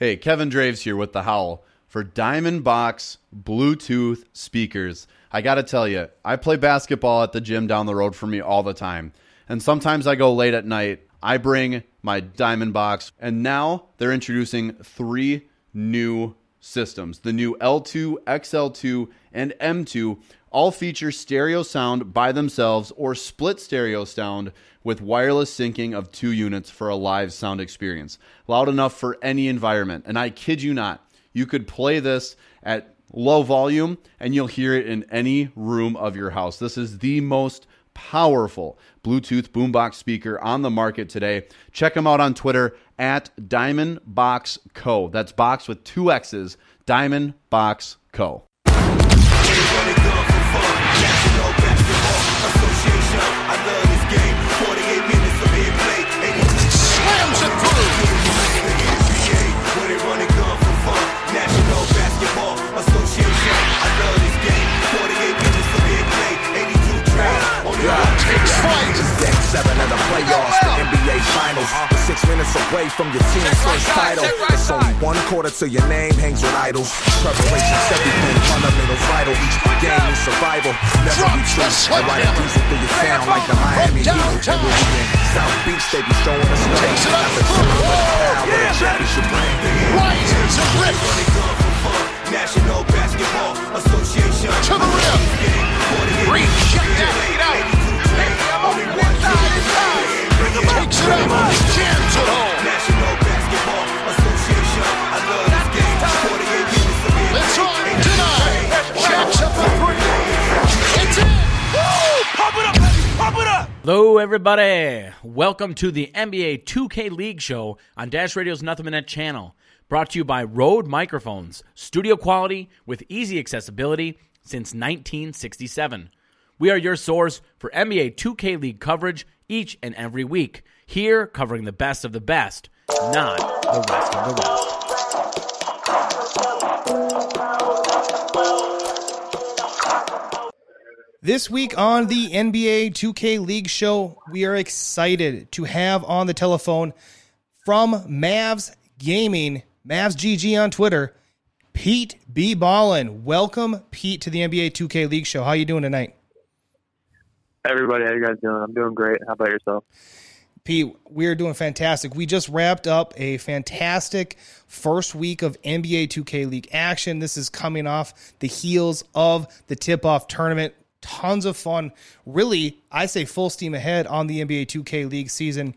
Hey, Kevin Draves here with The Howl. For Diamond Box Bluetooth speakers, I got to tell you, I play basketball at the gym down the road from me all the time. And sometimes I go late at night. I bring my Diamond Box. And now they're introducing 3 new systems. The new L2, XL2, and M2 all feature stereo sound by themselves or split stereo sound with wireless syncing of 2 units for a live sound experience. Loud enough for any environment. And I kid you not, you could play this at low volume and you'll hear it in any room of your house. This is the most powerful Bluetooth boombox speaker on the market today. Check them out on Twitter at Diamond Box Co. That's box with 2 X's, Diamond Box Co. Away from your team's first title, it's only 1 quarter till your name hangs with idols. Preparation's everything, fundamentals vital. Each game is survival, never be true. I ride a diesel through your town like the Miami Heat. And we'll be in South Beach, they be showing us love. Got the team with a power with a championship ring. Right to rip. National Basketball Association. To the rim. Recheck that lead out. I'm only 1,000 times. Takes it up, jams it home. National Basketball Association. I love this game. 48 minutes to be played. It's on tonight. Jacks up the three. It's in. Woo! Pop it up, baby. Pop it up. Hello, everybody. Welcome to the NBA 2K League Show on Dash Radio's Nothing But Net channel. Brought to you by RØDE Microphones. Studio quality with easy accessibility since 1967. We are your source for NBA 2K League coverage each and every week. Here, covering the best of the best, not the rest of the rest. This week on the NBA 2K League Show, we are excited to have on the telephone from Mavs Gaming, Mavs GG on Twitter, PeteBeBallin. Welcome, Pete, to the NBA 2K League Show. How are you doing tonight? Everybody, how you guys doing? I'm doing great. How about yourself? Pete, we're doing fantastic. We just wrapped up a fantastic first week of NBA 2K League action. This is coming off the heels of the tip-off tournament. Tons of fun. Really, I say full steam ahead on the NBA 2K League season.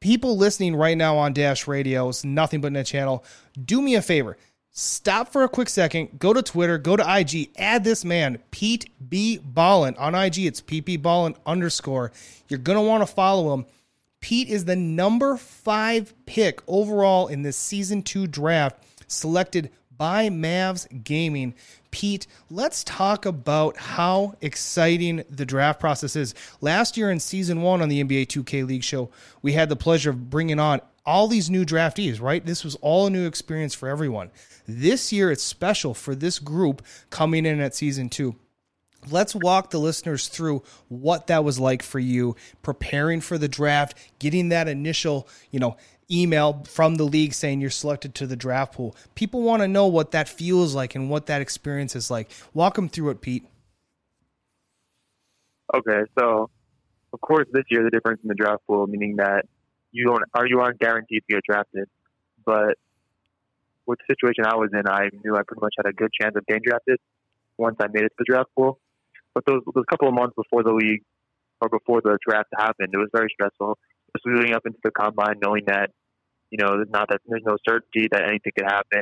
People listening right now on Dash Radio, it's Nothing But Net channel, do me a favor. Stop for a quick second, go to Twitter, go to IG, add this man, PeteBeBallin. On IG, it's PeteBeBallin _ You're going to want to follow him. Pete is the number 5 pick overall in this Season 2 draft, selected by Mavs Gaming. Pete, let's talk about how exciting the draft process is. Last year in Season 1 on the NBA 2K League Show, we had the pleasure of bringing on all these new draftees, right? This was all a new experience for everyone. This year, it's special for this group coming in at Season 2. Let's walk the listeners through what that was like for you, preparing for the draft, getting that initial, email from the league saying you're selected to the draft pool. People want to know what that feels like and what that experience is like. Walk them through it, Pete. Okay, so of course this year the difference in the draft pool, meaning that you aren't guaranteed to get drafted, but with the situation I was in, I knew I pretty much had a good chance of getting drafted once I made it to the draft pool. But those couple of months before the league or before the draft happened, it was very stressful. Just leading up into the combine, knowing that there's no certainty that anything could happen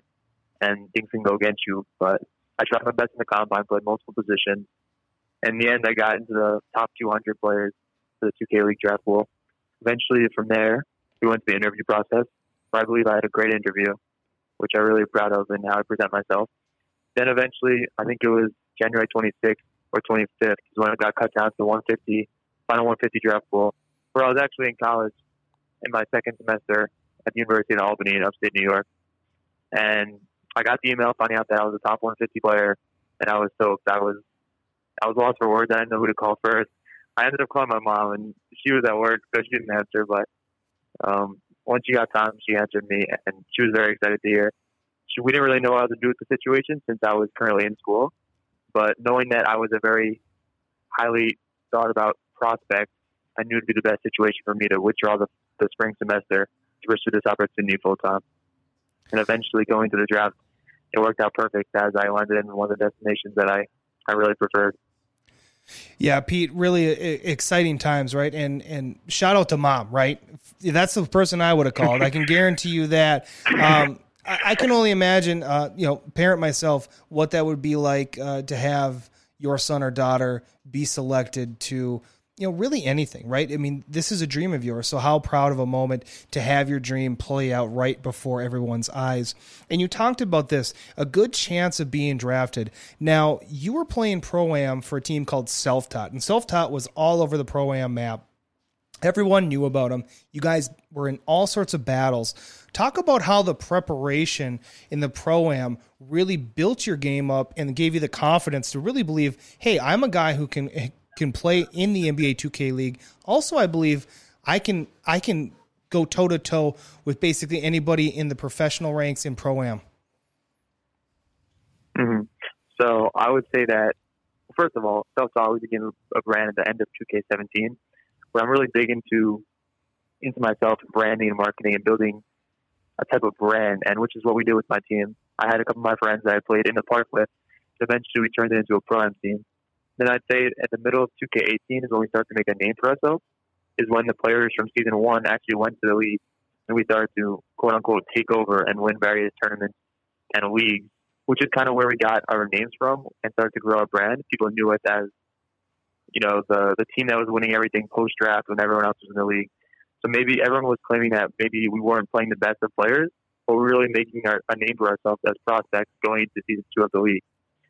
and things can go against you. But I tried my best in the combine, played multiple positions. In the end, I got into the top 200 players for the 2K League draft pool. Eventually, from there, we went to the interview process, where I believe I had a great interview, which I'm really proud of and how I present myself. Then eventually, I think it was January 26th or 25th is when I got cut down to the final 150 draft pool, where I was actually in college in my second semester at the University of Albany in upstate New York. And I got the email finding out that I was a top 150 player, and I was stoked. I was lost for words. I didn't know who to call first. I ended up calling my mom, and she was at work, so she didn't answer. But once she got time, she answered me, and she was very excited to hear. We didn't really know how to do with the situation since I was currently in school, but knowing that I was a very highly thought about prospect, I knew it would be the best situation for me to withdraw the spring semester to pursue this opportunity full time. And eventually going to the draft, it worked out perfect as I landed in one of the destinations that I really preferred. Yeah, Pete, really exciting times, right? And shout out to Mom, right? That's the person I would have called. I can guarantee you that. I can only imagine, parent myself, what that would be like to have your son or daughter be selected to, really anything, right? I mean, this is a dream of yours. So how proud of a moment to have your dream play out right before everyone's eyes. And you talked about this, a good chance of being drafted. Now, you were playing Pro-Am for a team called Self-Taught, and Self-Taught was all over the Pro-Am map. Everyone knew about them. You guys were in all sorts of battles. Talk about how the preparation in the Pro-Am really built your game up and gave you the confidence to really believe, hey, I'm a guy who can play in the NBA 2K League. Also, I believe I can go toe-to-toe with basically anybody in the professional ranks in Pro-Am. Mm-hmm. So I would say that, first of all, Self-Taught became a brand at the end of 2K17. Where I'm really big into myself, branding and marketing and building a type of brand, and which is what we did with my team. I had a couple of my friends that I played in the park with. Eventually, we turned it into a Pro-Am team. Then I'd say at the middle of 2K18 is when we started to make a name for ourselves, is when the players from Season 1 actually went to the league, and we started to, quote-unquote, take over and win various tournaments and leagues, which is kind of where we got our names from and started to grow our brand. People knew us as the team that was winning everything post-draft when everyone else was in the league. So maybe everyone was claiming that maybe we weren't playing the best of players, but we're really making a name for ourselves as prospects going into Season 2 of the league.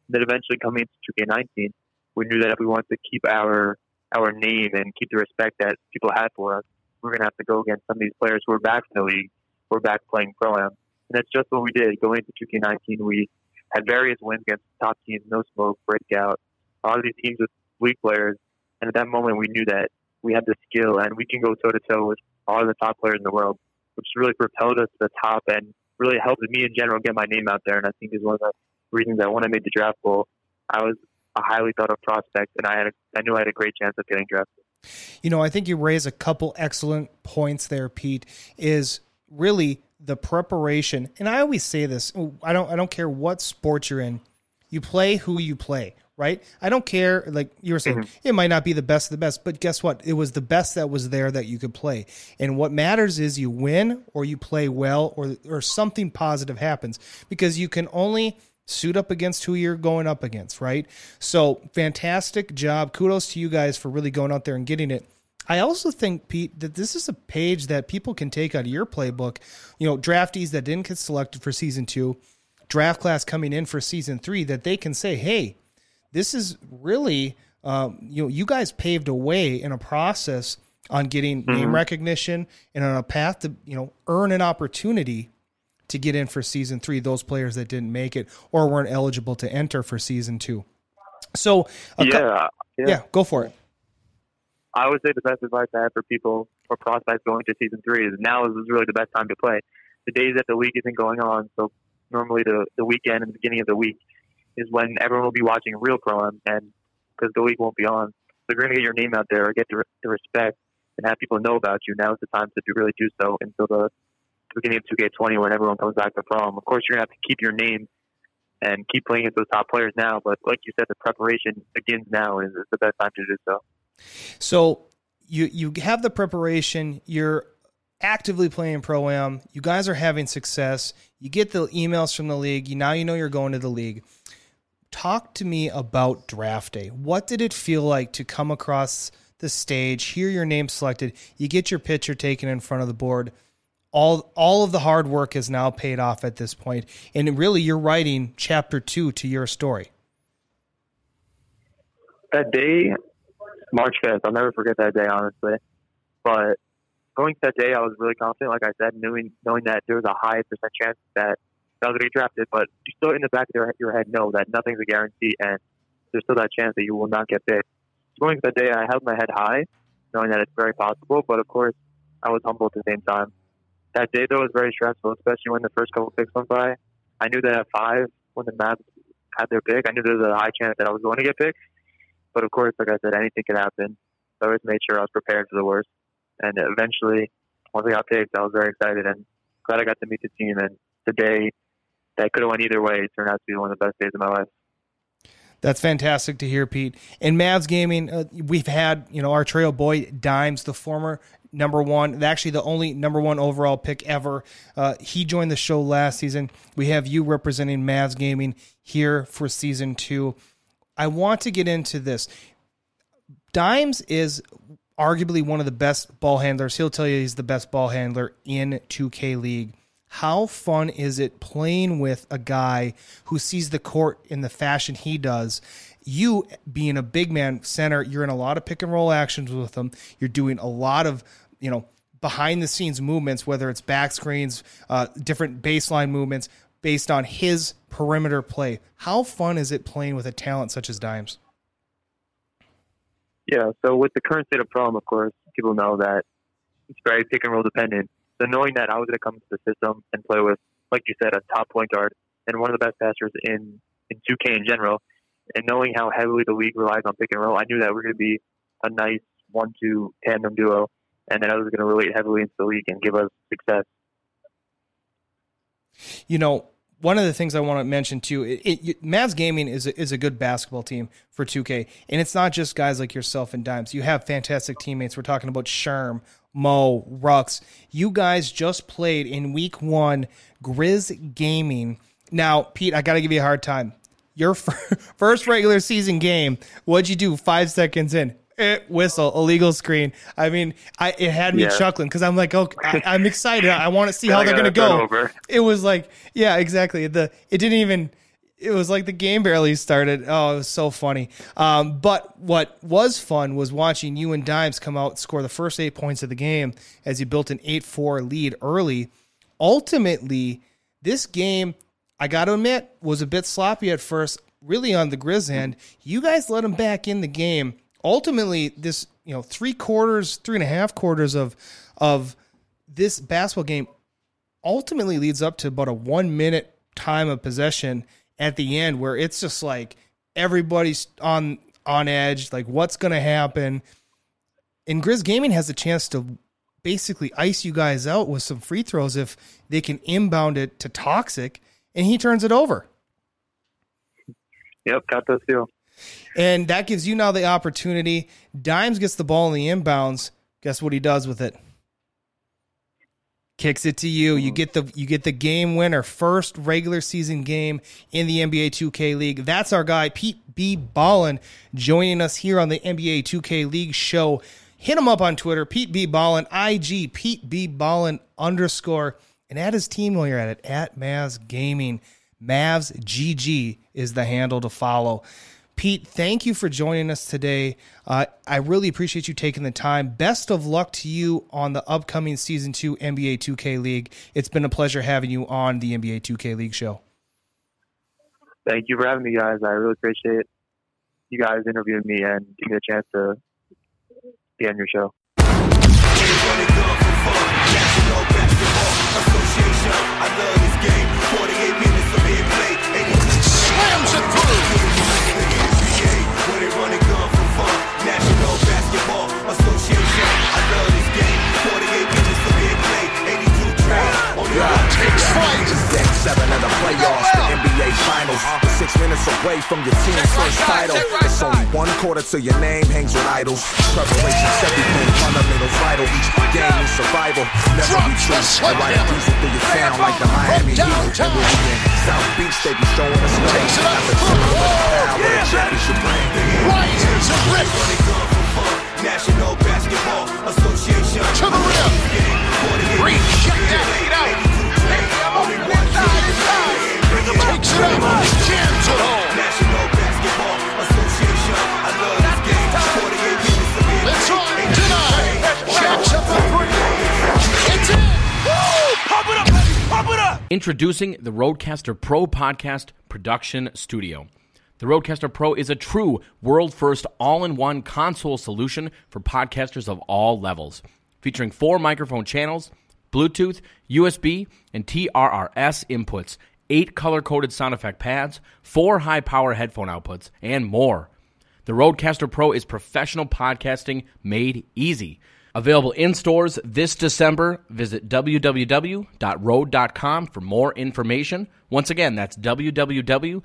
And then eventually coming into 2K19, we knew that if we wanted to keep our name and keep the respect that people had for us, we're going to have to go against some of these players who are back in the league, who are back playing Pro-Am. And that's just what we did. Going into 2K19, we had various wins against top teams, No Smoke, Breakout, a lot of these teams with league players, and at that moment we knew that we had the skill and we can go toe-to-toe with all the top players in the world, which really propelled us to the top and really helped me in general get my name out there. And I think is one of the reasons that when I made the draft pool, I was a highly thought of prospect, and I knew I had a great chance of getting drafted. I think you raise a couple excellent points there, Pete, is really the preparation. And I always say this, I don't care what sport you're in, you play who you play. Right? I don't care. Like you were saying, It might not be the best of the best, but guess what? It was the best that was there that you could play. And what matters is you win or you play well or something positive happens, because you can only suit up against who you're going up against. Right? So fantastic job. Kudos to you guys for really going out there and getting it. I also think, Pete, that this is a page that people can take out of your playbook. Draftees that didn't get selected for Season 2, draft class coming in for Season 3, that they can say, hey, this is really, you guys paved a way in a process on getting name recognition and on a path to, earn an opportunity to get in for Season 3, those players that didn't make it or weren't eligible to enter for Season 2. So, yeah, go for it. I would say the best advice I have for people or prospects going to Season 3 is now is really the best time to play. The days that the league isn't going on, so normally the weekend and the beginning of the week, is when everyone will be watching real Pro-Am, and because the league won't be on. So you're going to get your name out there or get the respect and have people know about you. Now is the time to really do so until the beginning of 2K20 when everyone comes back to Pro-Am. Of course, you're going to have to keep your name and keep playing against those top players now, but like you said, the preparation begins now, and it's the best time to do so. So you have the preparation, you're actively playing Pro-Am, you guys are having success, you get the emails from the league, now you're going to the league. Talk to me about draft day. What did it feel like to come across the stage, hear your name selected, you get your picture taken in front of the board? All of the hard work has now paid off at this point, and really you're writing Chapter 2 to your story. That day, March 5th, I'll never forget that day, honestly. But going to that day, I was really confident, like I said, knowing that there was a high % chance that I was going to get drafted, but you still in the back of your head know that nothing's a guarantee, and there's still that chance that you will not get picked. Going to that day, I held my head high, knowing that it's very possible, but of course, I was humble at the same time. That day, though, was very stressful, especially when the first couple of picks went by. I knew that at 5, when the Mavs had their pick, I knew there was a high chance that I was going to get picked. But, of course, like I said, anything could happen. So I always made sure I was prepared for the worst. And eventually, once I got picked, I was very excited and glad I got to meet the team. And the day that could have went either way turned out to be one of the best days of my life. That's fantastic to hear, Pete. In Mavs Gaming, we've had, our trail boy Dimes, the former #1, actually the only #1 overall pick ever. He joined the show last season. We have you representing Mavs Gaming here for season 2. I want to get into this. Dimes is arguably one of the best ball handlers. He'll tell you he's the best ball handler in 2K League. How fun is it playing with a guy who sees the court in the fashion he does? You being a big man center, you're in a lot of pick and roll actions with him. You're doing a lot of, behind the scenes movements, whether it's back screens, different baseline movements based on his perimeter play. How fun is it playing with a talent such as Dimes? Yeah. So with the current state of problem, of course, people know that it's very pick and roll dependent. So knowing that I was going to come into the system and play with, like you said, a top point guard and one of the best passers in 2K in general, and knowing how heavily the league relies on pick and roll, I knew that we were going to be a nice 1-2 tandem duo, and that I was going to relate heavily into the league and give us success. One of the things I want to mention too, Mavs Gaming is a good basketball team for 2K, and it's not just guys like yourself and Dimes. You have fantastic teammates. We're talking about Sherm, Mo, Rux. You guys just played in week 1 Grizz Gaming. Now, Pete, I got to give you a hard time. Your first regular season game, what'd you do 5 seconds in? Whistle, illegal screen. I mean, it had me chuckling because I'm like, okay, I'm excited. I want to see how they're going to go. Over. It was like, yeah, exactly. It was like the game barely started. Oh, it was so funny. But what was fun was watching you and Dimes come out, score the first 8 points of the game as you built an 8-4 lead early. Ultimately, this game, I got to admit, was a bit sloppy at first, really on the Grizz end. You guys let them back in the game. Ultimately, this 3.5 quarters of this basketball game ultimately leads up to about a 1 minute time of possession at the end, where it's just like everybody's on edge, like what's going to happen. And Grizz Gaming has a chance to basically ice you guys out with some free throws if they can inbound it to Toxic, and he turns it over. Yep, got those two. And that gives you now the opportunity. Dimes gets the ball in the inbounds. Guess what he does with it? Kicks it to you. You get the game winner, first regular season game in the NBA 2K League. That's our guy, PeteBeBallin, joining us here on the NBA 2K League show. Hit him up on Twitter, PeteBeBallin, IG, PeteBeBallin _ and add his team while you're at it, at Mavs Gaming. Mavs GG is the handle to follow. Pete, thank you for joining us today. I really appreciate you taking the time. Best of luck to you on the upcoming Season 2 NBA 2K League. It's been a pleasure having you on the NBA 2K League show. Thank you for having me, guys. I really appreciate you guys interviewing me and giving me a chance to be on your show. Away from your team's first title. It's only 1 quarter till your name hangs with idols. Preparation's everything, fundamentals vital. Each game is survival, never be true. I ride a diesel through your town like the Miami Heat. And we'll be in South Beach, they be showing us love. Not the trouble, but the power of the championship ring. Right to rip. National Basketball Association. To the rim. Recheck that lead out. Only 1 time. Takes it up, jams it home. National Basketball Association. I love this game. 48 minutes to be a tonight. It's in. Woo! Pump it up, baby. Pump it up. Introducing the RØDECaster Pro Podcast Production Studio. The RØDECaster Pro is a true world-first all-in-one console solution for podcasters of all levels. Featuring 4 microphone channels, Bluetooth, USB, and TRRS inputs, 8 color-coded sound effect pads, 4 high-power headphone outputs, and more. The RØDECaster Pro is professional podcasting made easy. Available in stores this December. Visit www.rode.com for more information. Once again, that's www.rode.com.